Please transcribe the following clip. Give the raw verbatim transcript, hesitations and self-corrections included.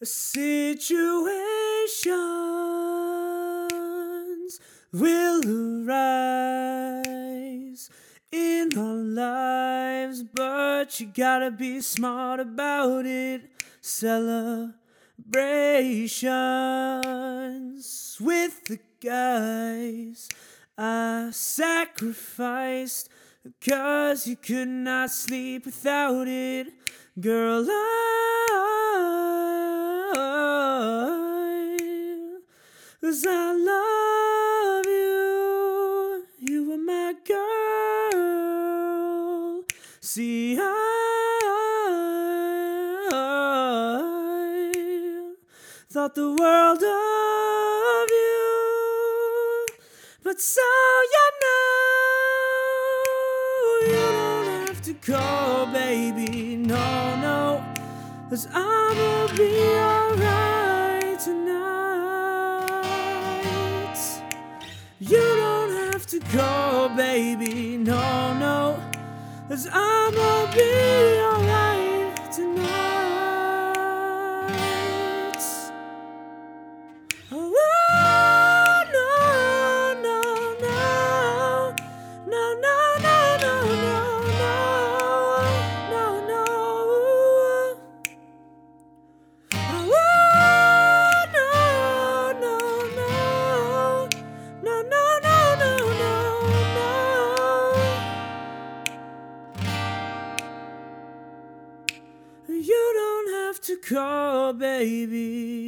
Situations will arise in our lives, but you gotta be smart about it. Celebrations with the guys I sacrificed, 'cause you could not sleep without it. Girl, I, 'cause I love you, you are my girl. See, I thought the world of you, but so you know, you don't have to call, baby, no. 'Cause I'ma be alright tonight. You don't have to go, baby, no, no. 'Cause I'ma be alright tonight. Oh, no, no, no, no, no, no, no, no. You don't have to call, baby.